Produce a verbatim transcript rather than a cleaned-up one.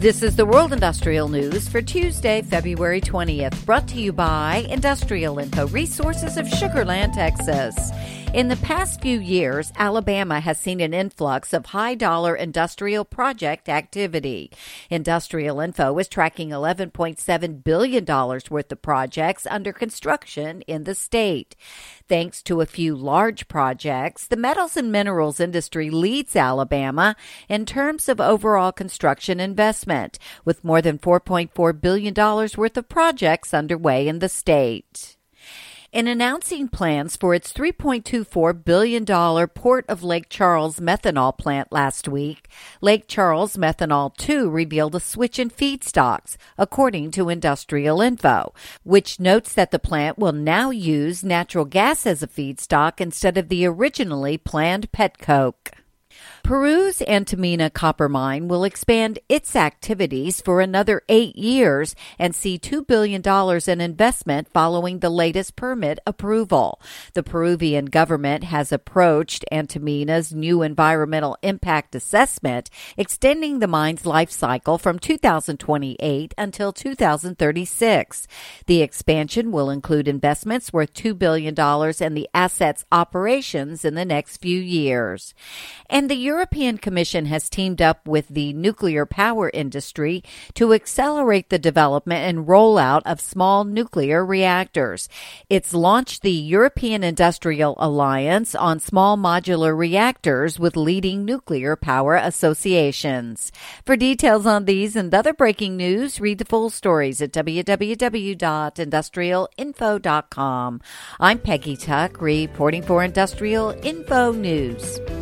This is the World Industrial News for Tuesday, February twentieth, brought to you by Industrial Info Resources of Sugar Land, Texas. In the past few years, Alabama has seen an influx of high-dollar industrial project activity. Industrial Info is tracking eleven point seven billion dollars worth of projects under construction in the state. Thanks to a few large projects, the metals and minerals industry leads Alabama in terms of overall construction investment, with more than four point four billion dollars worth of projects underway in the state. In announcing plans for its three point two four billion dollars Port of Lake Charles methanol plant last week, Lake Charles Methanol two revealed a switch in feedstocks, according to Industrial Info, which notes that the plant will now use natural gas as a feedstock instead of the originally planned petcoke. Peru's Antamina copper mine will expand its activities for another eight years and see two billion dollars in investment following the latest permit approval. The Peruvian government has approached Antamina's new environmental impact assessment, extending the mine's life cycle from two thousand twenty-eight until two thousand thirty-six. The expansion will include investments worth two billion dollars in the asset's operations in the next few years. And the European Commission has teamed up with the nuclear power industry to accelerate the development and rollout of small nuclear reactors. It's launched the European Industrial Alliance on Small Modular Reactors with leading nuclear power associations. For details on these and other breaking news, read the full stories at w w w dot industrial info dot com. I'm Peggy Tuck, reporting for Industrial Info News.